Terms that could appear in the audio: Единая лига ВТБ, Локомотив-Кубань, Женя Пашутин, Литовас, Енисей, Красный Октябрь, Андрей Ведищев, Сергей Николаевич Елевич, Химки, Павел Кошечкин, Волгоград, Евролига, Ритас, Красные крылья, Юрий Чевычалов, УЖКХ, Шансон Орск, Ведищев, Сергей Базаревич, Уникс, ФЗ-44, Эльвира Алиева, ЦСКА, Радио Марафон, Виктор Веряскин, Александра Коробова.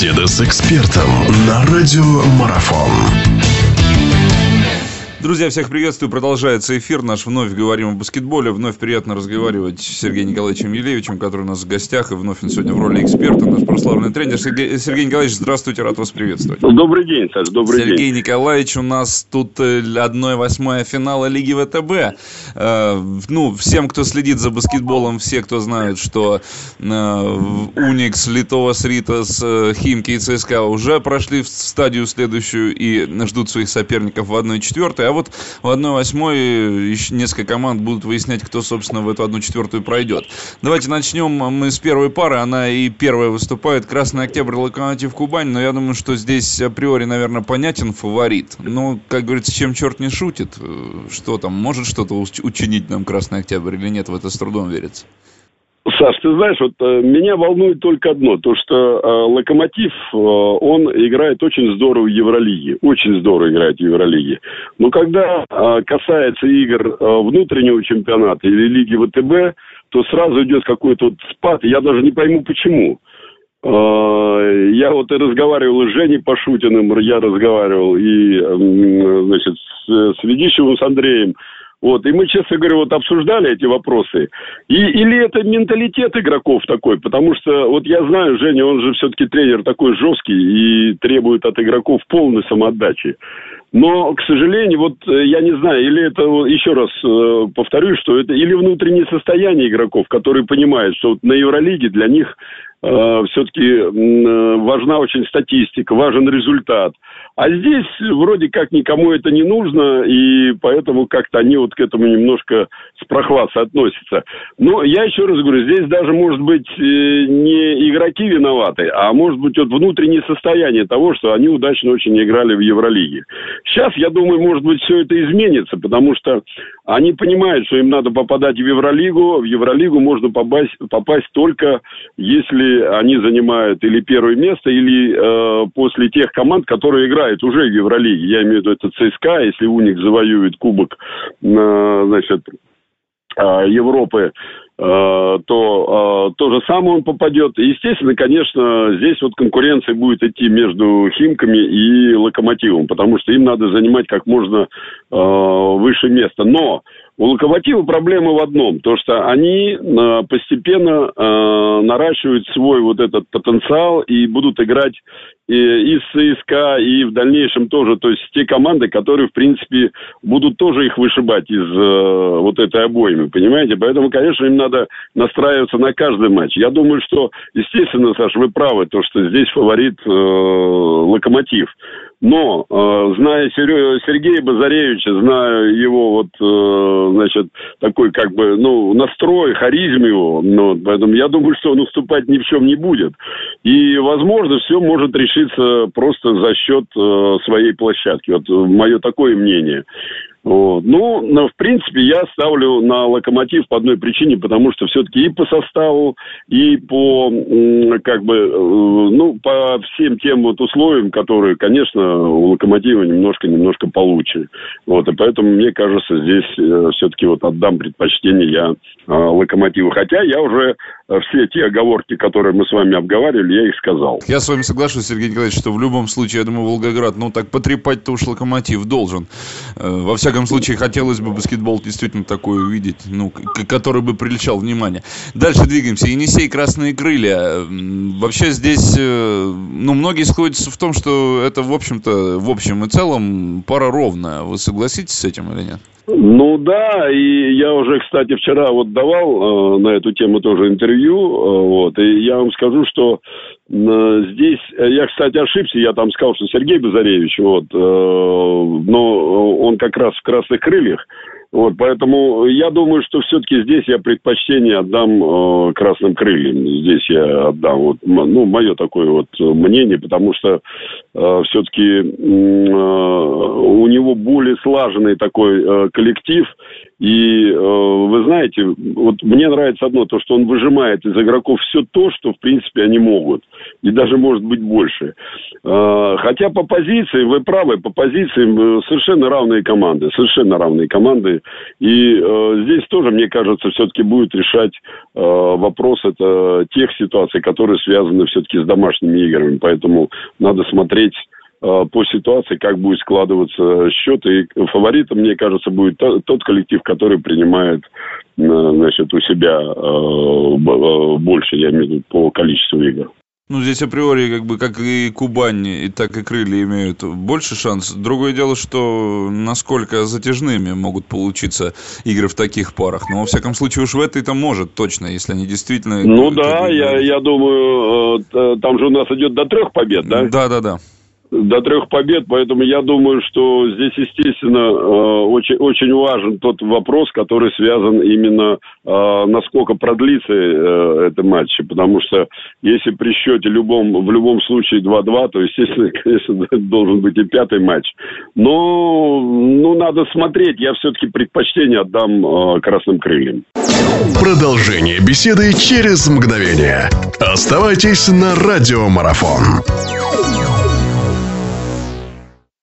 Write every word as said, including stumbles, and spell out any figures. Беседа с экспертом на Радио Марафон. Друзья, всех приветствую. Продолжается эфир наш. Вновь говорим о баскетболе. Вновь приятно разговаривать с Сергеем Николаевичем Елевичем, который у нас в гостях. И вновь он сегодня в роли эксперта, наш прославленный тренер. Сергей, Сергей Николаевич, здравствуйте, рад вас приветствовать. Добрый день, Саш, добрый Сергей день. Сергей Николаевич, у нас тут одна восьмая финала Лиги ВТБ. Ну, всем, кто следит за баскетболом, все, кто знают, что Уникс, Литовас, Ритас, Химки и ЦСКА уже прошли в стадию следующую и ждут своих соперников в одна четвертая. А вот в одна восьмая еще несколько команд будут выяснять, кто, собственно, в эту одна четвертая пройдет. Давайте начнем мы с первой пары. Она и первая выступает. Красный Октябрь, Локомотив-Кубань. Но я думаю, что здесь априори, наверное, понятен фаворит. Но, как говорится, чем черт не шутит. Что там, может что-то учинить нам Красный Октябрь или нет? В это с трудом верится. Саш, ты знаешь, вот меня волнует только одно. То, что э, Локомотив, э, он играет очень здорово в Евролиге. Очень здорово играет в Евролиге. Но когда э, касается игр э, внутреннего чемпионата или Лиги ВТБ, то сразу идет какой-то вот спад. Я даже не пойму, почему. Э, я вот и разговаривал с Женей Пашутиным, я разговаривал и э, значит, с, с Ведищевым, с Андреем. Вот, и мы, честно говоря, вот обсуждали эти вопросы. И, или это менталитет игроков такой, потому что, вот я знаю, Женя, он же все-таки тренер такой жесткий и требует от игроков полной самоотдачи. Но, к сожалению, вот я не знаю, или это, еще раз э, повторю, что это или внутреннее состояние игроков, которые понимают, что вот на Евролиге для них э, все-таки э, важна очень статистика, важен результат. А здесь вроде как никому это не нужно, и поэтому как-то они вот к этому немножко с прохладцей относятся. Но я еще раз говорю, здесь даже, может быть, э, не игроки виноваты, а может быть вот внутреннее состояние того, что они удачно очень играли в Евролиге. Сейчас, я думаю, может быть, все это изменится, потому что они понимают, что им надо попадать в Евролигу. В Евролигу можно попасть, попасть только, если они занимают или первое место, или э, после тех команд, которые играют уже в Евролиге. Я имею в виду, это ЦСКА, если Уникс завоюет кубок э, значит, э, Европы, то э, то же самое он попадет. И, естественно, конечно, здесь вот конкуренция будет идти между Химками и Локомотивом, потому что им надо занимать как можно э, выше место. Но у Локомотива проблема в одном, то что они э, постепенно э, наращивают свой вот этот потенциал и будут играть и, и с ЦСКА, и в дальнейшем тоже, то есть те команды, которые, в принципе, будут тоже их вышибать из э, вот этой обоймы, понимаете? Поэтому, конечно, им надо настраиваться на каждый матч. Я думаю, что, естественно, Саш, вы правы, то что здесь фаворит э, Локомотив. Но, э, зная Серё... Сергея Базаревича, зная его вот, э, значит, такой как бы, ну, настрой, харизм его, ну, поэтому я думаю, что он уступать ни в чем не будет. И, возможно, все может решиться просто за счет э, своей площадки. Вот мое такое мнение. Вот. Ну, ну, в принципе, я ставлю на Локомотив по одной причине, потому что все-таки и по составу, и по, как бы, ну, по всем тем вот условиям, которые, конечно, у Локомотива немножко-немножко получше. Вот, и поэтому, мне кажется, здесь все-таки вот отдам предпочтение я Локомотиву. Хотя я уже все те оговорки, которые мы с вами обговаривали, я их сказал. Я с вами соглашусь, Сергей Николаевич, что в любом случае, я думаю, Волгоград, ну, так потрепать-то уж Локомотив должен. Во всяком В любом случае, хотелось бы баскетбол действительно такой увидеть, ну, который бы привлечал внимание. Дальше двигаемся. Енисей, Красные крылья. Вообще здесь, ну, многие сходятся в том, что это, в общем-то, в общем и целом пара ровная. Вы согласитесь с этим или нет? Ну да, и я уже, кстати, вчера вот давал э, на эту тему тоже интервью, э, вот, и я вам скажу, что э, здесь, я, кстати, ошибся, я там сказал, что Сергей Базаревич, вот, э, но он как раз в «Красных крыльях», вот, поэтому я думаю, что все-таки здесь я предпочтение отдам э, «Красным крыльям», здесь я отдам, вот, м- ну, мое такое вот мнение, потому что э, все-таки э, у него более слаженный такой э, коллектив. И э, вы знаете, вот мне нравится одно, то, что он выжимает из игроков все то, что, в принципе, они могут. И даже, может быть, больше. Э, хотя по позиции, вы правы, по позициям совершенно равные команды. Совершенно равные команды. команды. И э, здесь тоже, мне кажется, все-таки будет решать э, вопрос это тех ситуаций, которые связаны все-таки с домашними играми. Поэтому надо смотреть по ситуации, как будет складываться счет. И фаворитом, мне кажется, будет тот коллектив, который принимает, значит, у себя больше, я имею в виду, по количеству игр. Ну, здесь априори, как бы, как и Кубань, и так и Крылья имеют больше шансов. Другое дело, что насколько затяжными могут получиться игры в таких парах. Но, во всяком случае, уж в этой-то может точно, если они действительно... Ну да, я, я думаю, там же у нас идет до трех побед, да? Да-да-да. До трех побед, поэтому я думаю, что здесь, естественно, очень, очень важен тот вопрос, который связан именно, насколько продлится этот матч. Потому что если при счете любом, в любом случае два-два, то, естественно, конечно, должен быть и пятый матч. Но ну, надо смотреть, я все-таки предпочтение отдам Красным крыльям. Продолжение беседы через мгновение. Оставайтесь на Радио Марафон.